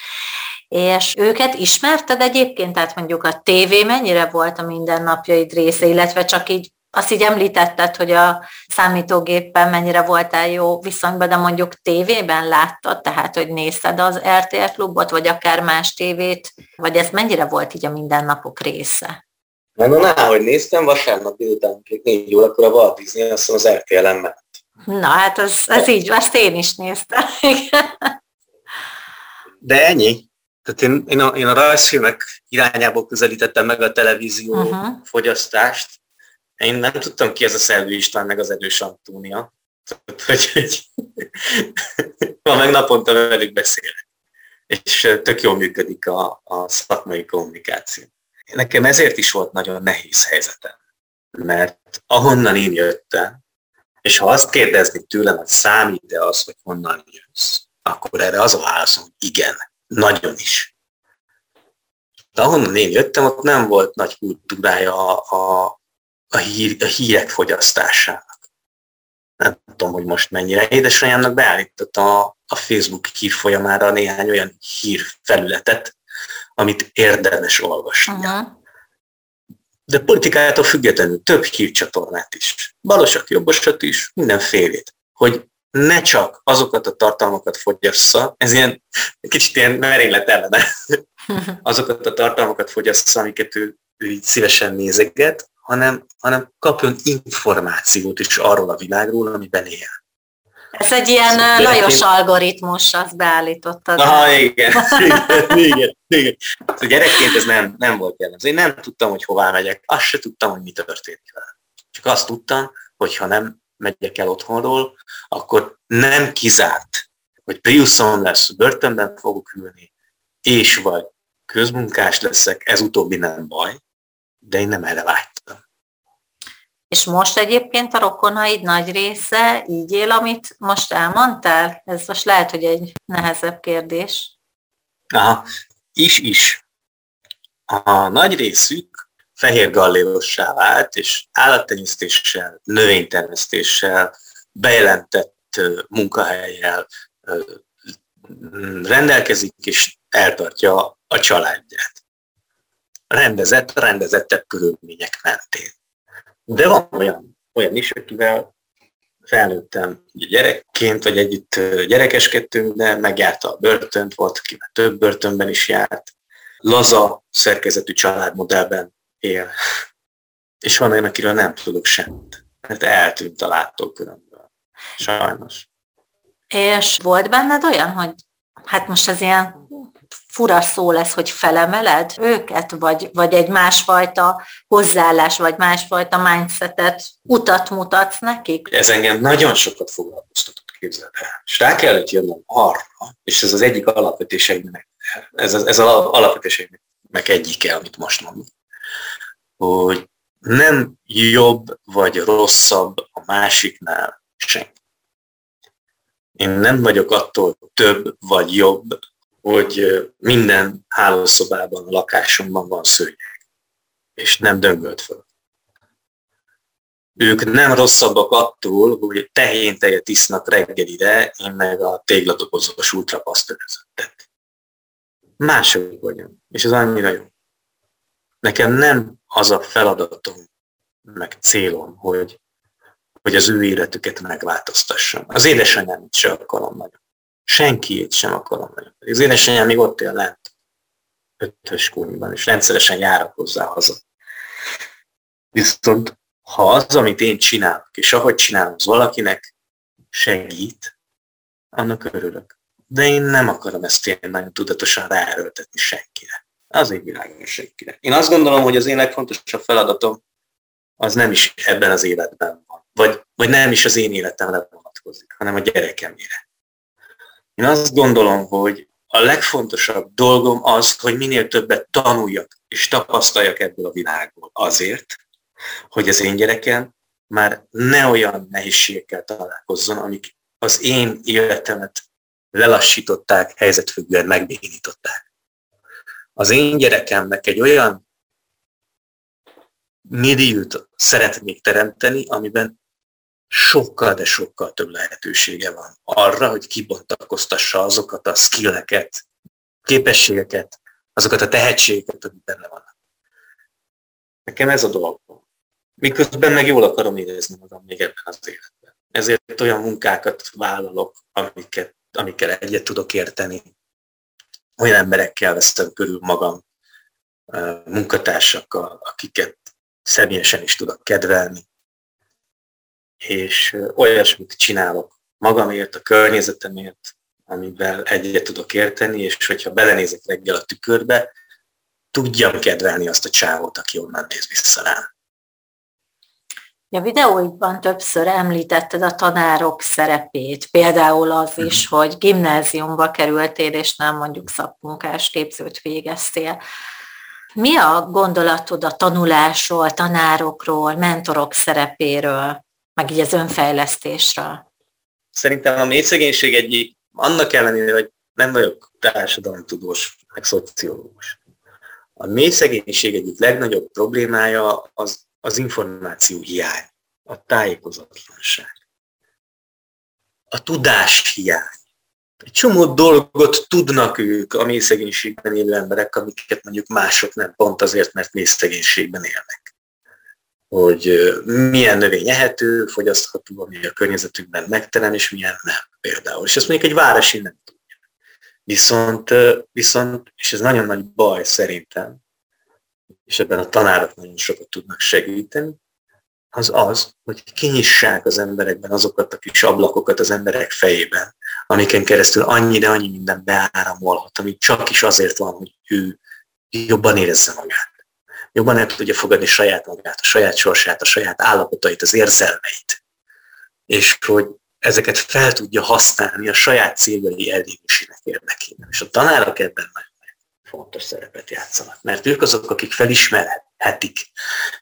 és őket ismerted egyébként? Tehát mondjuk a tévé mennyire volt a mindennapjaid része, illetve csak így azt így említetted, hogy a számítógéppen mennyire voltál jó viszonyban, de mondjuk tévében láttad, tehát hogy nézted az er té el klubot, vagy akár más tévét, vagy ez mennyire volt így a mindennapok része? Na, na, na hogy néztem, vasárnap délután négy órakor a Walt Disney, azt az er té el-en ment. Na, hát ez, ez így, azt én is néztem. De ennyi. Tehát én, én, a, én a rajzfilmek irányából közelítettem meg a televízió uh-huh. fogyasztást. Én nem tudtam ki ez a Szervő István, meg az Erős Antónia. Tehát, hogy, hogy ma meg naponta velük beszélek. És tök jól működik a, a szakmai kommunikáció. Nekem ezért is volt nagyon nehéz helyzetem. Mert ahonnan én jöttem, és ha azt kérdeznék tőlem, hogy számít-e az, hogy honnan jössz, akkor erre az a válaszom, hogy igen, nagyon is. De ahonnan én jöttem, ott nem volt nagy kultúrája a, a A, hír, a hírek fogyasztásának. Nem tudom, hogy most mennyire. Édesanyámnak beállítottam a, a Facebook hírfolyamára néhány olyan hírfelületet, amit érdemes olvasni. Uh-huh. De politikától függetlenül több hírcsatornát is. Balosat, jobbosat is, mindenfélét. Hogy ne csak azokat a tartalmakat fogyassza, ez ilyen kicsit ilyen merénylet ellene, azokat a tartalmakat fogyassza, amiket ő, ő így szívesen nézeget, Hanem, hanem kapjon információt is arról a világról, amiben él. Ez egy ilyen szóval Lajos én... algoritmus, azt beállítottad. Aha, igen, igen, igen, igen. Szóval gyerekként ez nem, nem volt jellemző. Én nem tudtam, hogy hová megyek, azt se tudtam, hogy mi történik vele. Csak azt tudtam, hogy ha nem megyek el otthonról, akkor nem kizárt, hogy Priuson lesz, börtönben fogok ülni, és vagy közmunkás leszek, ez utóbbi nem baj, de én nem erre vágytam. És most egyébként a rokonaid nagy része így él, amit most elmondtál? Ez most lehet, hogy egy nehezebb kérdés. Aha, is-is. A nagy részük fehér gallérossá vált, és állattenyésztéssel, növénytermesztéssel, bejelentett munkahelyjel rendelkezik, és eltartja a családját. Rendezett, rendezettebb körülmények mentén. De van olyan, olyan is, akivel felnőttem gyerekként, vagy együtt gyerekeskedtünk, de megjárta a börtönt, volt, aki már több börtönben is járt, laza szerkezetű családmodellben él. És van olyan, akiről nem tudok semmit, mert eltűnt a látókörömből. Sajnos. És volt benned olyan, hogy hát most ez ilyen fura szó lesz, hogy felemeled őket, vagy, vagy egy másfajta hozzáállás, vagy másfajta mindsetet, utat mutatsz nekik? Ez engem nagyon sokat foglalkoztatott, képzeld el. És rá kellett jönnöm arra, és ez az egyik alapvetéseimnek, ez az, ez az alapvetéseimnek egyike, amit most mondom, hogy nem jobb vagy rosszabb a másiknál senki. Én nem vagyok attól több vagy jobb, hogy minden hálószobában, a lakásomban van szőnyeg, és nem döngölt föl. Ők nem rosszabbak attól, hogy tehén tejet isznak reggelire, én meg a tégladobozós ultrapasztőrözöttet. Mások vagyunk, és ez annyira jó. Nekem nem az a feladatom, meg célom, hogy, hogy az ő életüket megváltoztassam. Az édesanyám is akarom nagyon. Senkiét sem akarom nagyon. Az édesanyám még ott él lent, ötös kúnyban, és rendszeresen járok hozzá haza. Viszont ha az, amit én csinálok, és ahogy csinálom, az valakinek segít, annak örülök. De én nem akarom ezt ilyen nagyon tudatosan ráerőltetni senkire. Az én világon senkire. Én azt gondolom, hogy az én legfontosabb feladatom az nem is ebben az életben van. Vagy, vagy nem is az én életemre vonatkozik, hanem a gyerekemére. Én azt gondolom, hogy a legfontosabb dolgom az, hogy minél többet tanuljak és tapasztaljak ebből a világból azért, hogy az én gyerekem már ne olyan nehézségekkel találkozzon, amik az én életemet lelassították, helyzetfüggően megbénították. Az én gyerekemnek egy olyan milliót szeretnék teremteni, amiben sokkal, de sokkal több lehetősége van arra, hogy kibontakoztassa azokat a skilleket, képességeket, azokat a tehetségeket, amik benne vannak. Nekem ez a dolgom. Miközben meg jól akarom érezni magam még ebben az életben. Ezért olyan munkákat vállalok, amiket, amikkel egyet tudok érteni. Olyan emberekkel vesztem körül magam, munkatársakkal, akiket személyesen is tudok kedvelni. És olyasmit csinálok magamért, a környezetemért, amivel egyet tudok érteni, és hogyha belenézek reggel a tükörbe, tudjam kedvelni azt a csávót, aki onnan néz vissza rám. A videóidban többször említetted a tanárok szerepét, például az is, hogy gimnáziumba kerültél, és nem mondjuk szakmunkás képzőt végeztél. Mi a gondolatod a tanulásról, tanárokról, mentorok szerepéről, meg így az önfejlesztésről? Szerintem a mély szegénység egyik, annak ellenére, hogy nem vagyok társadalomtudós, meg szociológus. A mély szegénység egyik legnagyobb problémája az, az információ hiány, a tájékozatlanság, a tudás hiány. Egy csomó dolgot tudnak ők a mély szegénységben élő emberek, amiket mondjuk mások nem, pont azért, mert mély szegénységben élnek. Hogy milyen növény ehető, fogyasztható, ami a környezetükben megterem, és milyen nem például. És ezt mondjuk egy városi nem tudja. Viszont, viszont, és ez nagyon nagy baj szerintem, és ebben a tanárok nagyon sokat tudnak segíteni, az az, hogy kinyissák az emberekben azokat a kis ablakokat az emberek fejében, amiken keresztül annyi, de annyi minden beáramolhat, ami csak is azért van, hogy ő jobban érezze magát. Jobban el tudja fogadni saját magát, a saját sorsát, a saját állapotait, az érzelmeit. És hogy ezeket fel tudja használni a saját céljai elérésének érdekében. És a tanárok ebben nagyon fontos szerepet játszanak. Mert ők azok, akik felismerhetik,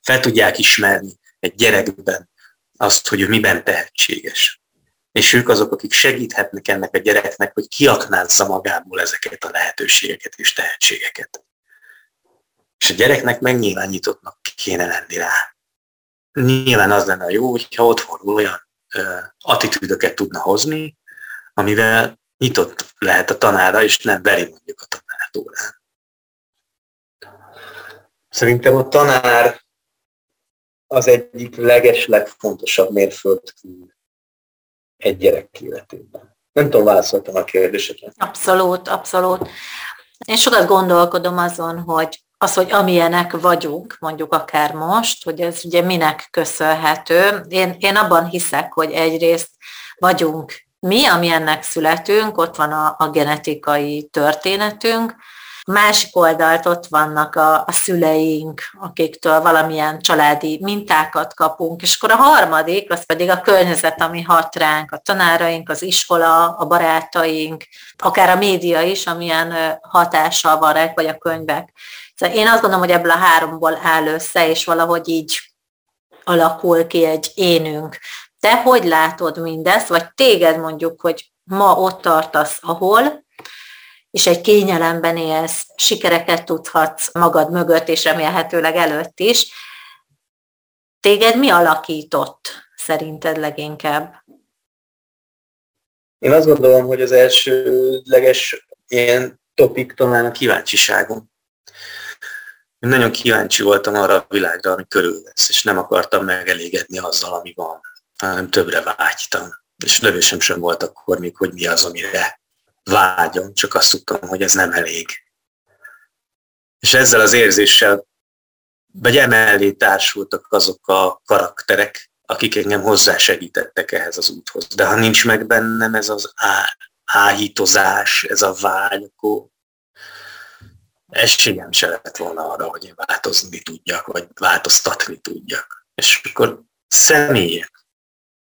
fel tudják ismerni egy gyerekben azt, hogy ő miben tehetséges. És ők azok, akik segíthetnek ennek a gyereknek, hogy kiaknázza magából ezeket a lehetőségeket és tehetségeket. És a gyereknek meg nyilván nyitottnak kéne lenni rá. Nyilván az lenne a jó, hogyha otthonról olyan ö, attitűdöket tudna hozni, amivel nyitott lehet a tanára, és nem veri mondjuk a tanárt órán. Szerintem a tanár az egyik legeslegfontosabb mérföldkő egy gyerek életében. Nem tudom, válaszoltam a kérdéseket. Abszolút, abszolút. Én sokat gondolkodom azon, hogy az, hogy amilyenek vagyunk, mondjuk akár most, hogy ez ugye minek köszönhető. Én, én abban hiszek, hogy egyrészt vagyunk mi, amilyennek születünk, ott van a, a genetikai történetünk, másik oldalt ott vannak a, a szüleink, akiktől valamilyen családi mintákat kapunk, és akkor a harmadik, az pedig a környezet, ami hat ránk, a tanáraink, az iskola, a barátaink, akár a média is, amilyen hatással van ránk, vagy a könyvek. Szóval én azt gondolom, hogy ebből a háromból áll össze, és valahogy így alakul ki egy énünk. Te hogy látod mindezt, vagy téged mondjuk, hogy ma ott tartasz, ahol, és egy kényelemben élsz, sikereket tudhatsz magad mögött, és remélhetőleg előtt is. Téged mi alakított szerinted leginkább? Én azt gondolom, hogy az elsődleges ilyen topik talán a kíváncsiságom. Én nagyon kíváncsi voltam arra a világra, ami körülvesz, és nem akartam megelégedni azzal, ami van, hanem többre vágytam. És lövésem sem volt akkor még, hogy mi az, amire vágyom, csak azt tudtam, hogy ez nem elég. És ezzel az érzéssel, vagy emellé társultak azok a karakterek, akik engem hozzásegítettek ehhez az úthoz. De ha nincs meg bennem ez az á, áhítozás, ez a vágy, akkor esélyem se lett volna arra, hogy én változni tudjak, vagy változtatni tudjak. És akkor személyek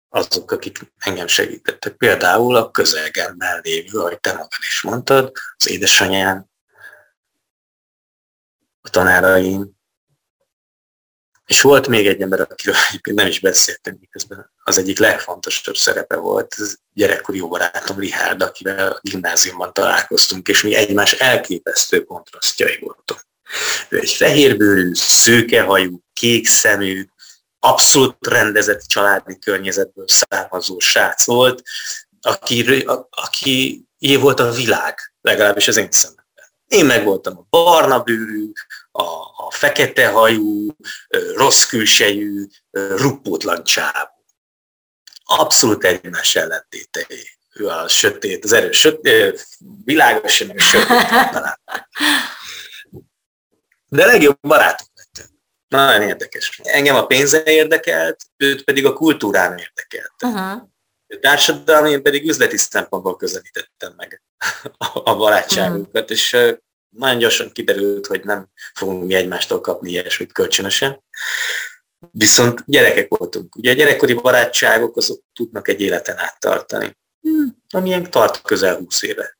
azok, akik engem segítettek. Például a közelgemben lévő, ahogy te magad is mondtad, az édesanyám, a tanáraim. És volt még egy ember, akiről nem is beszéltem, miközben az egyik legfontosabb szerepe volt, az gyerekkori jó barátom Richard, akivel a gimnáziumban találkoztunk, és mi egymás elképesztő kontrasztjai voltunk. Ő egy fehérbőrű, szőkehajú, kékszemű, abszolút rendezett családi környezetből származó srác volt, aki, a, aki ilyen volt a világ, legalábbis az én szememben. Én meg voltam a barna bőrű, a, a fekete hajú, rossz külsejű, ruppótlan csávú. Abszolút egymás ellentétei. Ő a sötét, az erős sötét, világos, meg sötét talán. De legjobb barátok. Nagyon érdekes. Engem a pénze érdekelt, őt pedig a kultúrán érdekelt. Uh-huh. Társadalmi, én pedig üzleti szempontból közelítettem meg a barátságunkat, uh-huh. és nagyon gyorsan kiderült, hogy nem fogunk mi egymástól kapni ilyesmit kölcsönösen. Viszont gyerekek voltunk. Ugye a gyerekkori barátságok azok tudnak egy életen áttartani, hmm. amilyen tart közel húsz éve.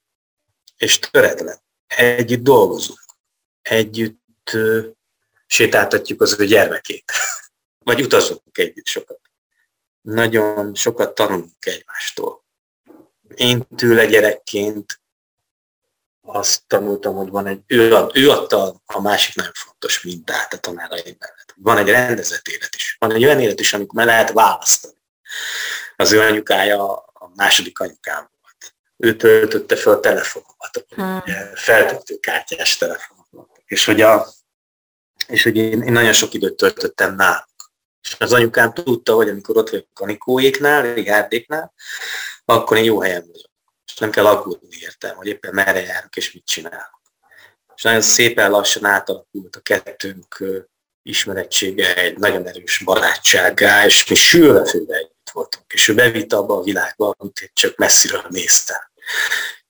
És töretlen. Együtt dolgozunk. Együtt sétáltatjuk az ő gyermekét, vagy utazunk együtt sokat. Nagyon sokat tanulunk egymástól. Én tőle gyerekként azt tanultam, hogy van egy, ő, ő adta a másik nagyon fontos mintát a tanáraim mellett. Van egy rendezett élet is. Van egy olyan élet is, amikor már lehet választani. Az ő anyukája a második anyukám volt. Ő töltötte fel a telefonomat, hmm. feltöltőkártyás telefonomat. És hogy a és hogy én, én nagyon sok időt töltöttem náluk. És az anyukám tudta, hogy amikor ott vagyok a Nikóéknál, Rigárdéknál, akkor én jó helyen vagyok. És nem kell aggódni értem, hogy éppen merre járok és mit csinálok. És nagyon szépen lassan átalakult a kettőnk ismerettsége egy nagyon erős barátsággá, és mi sülvefőbe együtt voltunk, és ő bevitt abba a világba, amit én csak messziről néztem.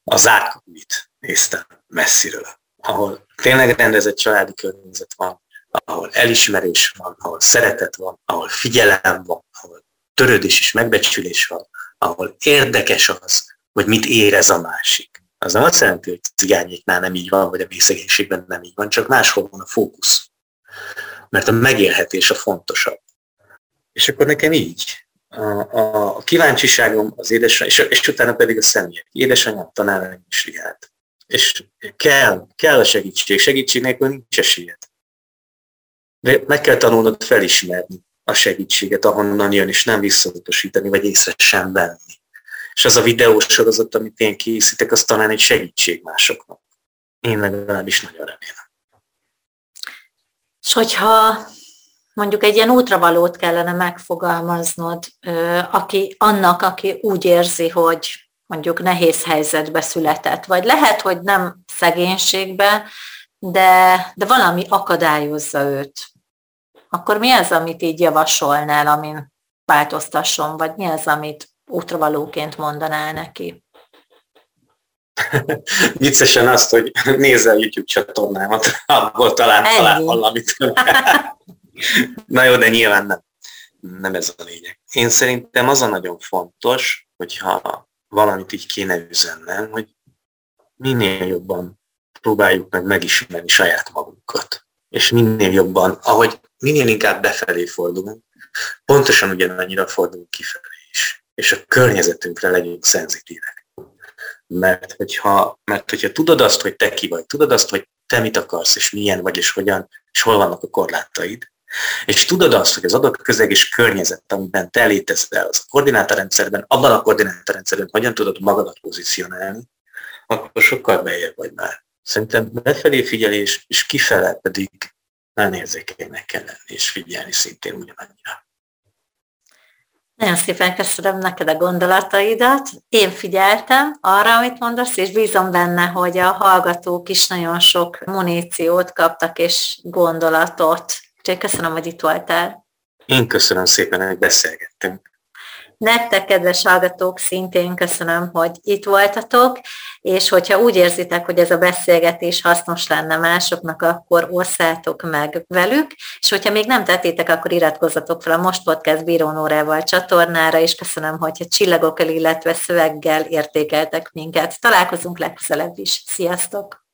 Az átkapit néztem messziről, ahol tényleg rendezett családi környezet van, ahol elismerés van, ahol szeretet van, ahol figyelem van, ahol törődés és megbecsülés van, ahol érdekes az, hogy mit érez a másik. Az nem azt jelenti, hogy cigányéknál nem így van, vagy a mélyszegénységben nem így van, csak máshol van a fókusz. Mert a megélhetés a fontosabb. És akkor nekem így. A, a, a kíváncsiságom az édesanyám, és, és utána pedig a személyek. Édesanyám tanára is liált. És kell, kell a segítség. Segítség nélkül nincs esélyed. De meg kell tanulnod felismerni a segítséget, ahonnan jön, és nem visszautasítani, vagy észre sem venni. És az a videósorozat, amit én készítek, az talán egy segítség másoknak. Én legalábbis nagyon remélem. És hogyha mondjuk egy ilyen útravalót kellene megfogalmaznod, aki, annak, aki úgy érzi, hogy mondjuk nehéz helyzetbe született, vagy lehet, hogy nem szegénységbe, de, de valami akadályozza őt, akkor mi az, amit így javasolnál, amin változtasson, vagy mi az, amit útravalóként mondanál neki? Viccesen azt, hogy nézzel YouTube csatornámat, abból talán talál valamit. Na jó, de nyilván nem. Nem ez a lényeg. Én szerintem az a nagyon fontos, hogyha valamit így kéne üzennem, hogy minél jobban próbáljuk meg megismerni saját magunkat. És minél jobban, ahogy minél inkább befelé fordulunk, pontosan ugyanannyira fordulunk kifelé is. És a környezetünkre legyünk szenzitívek. Mert hogyha, mert hogyha tudod azt, hogy te ki vagy, tudod azt, hogy te mit akarsz, és milyen vagy, és hogyan, és hol vannak a korlátaid, és tudod azt, hogy az adott közeg és környezet, amiben te létezel, az a koordinátorrendszerben, abban a koordinátorrendszerben hogyan tudod magadat pozícionálni, akkor sokkal beljebb vagy már. Szerintem befelé figyelés, és kifele pedig nagyon érzékenynek kell lenni, és figyelni szintén ugyanannyira. Nagyon szépen köszönöm neked a gondolataidat. Én figyeltem arra, amit mondasz, és bízom benne, hogy a hallgatók is nagyon sok muníciót kaptak és gondolatot. Úgyhogy köszönöm, hogy itt voltál. Én köszönöm szépen, hogy beszélgettünk. Nektek, kedves hallgatók, szintén köszönöm, hogy itt voltatok, és hogyha úgy érzitek, hogy ez a beszélgetés hasznos lenne másoknak, akkor osszátok meg velük, és hogyha még nem tettétek, akkor iratkozzatok fel a Most Podcast Bíró Nórával csatornára, és köszönöm, hogyha csillagokkal, illetve szöveggel értékeltek minket. Találkozunk legközelebb is. Sziasztok!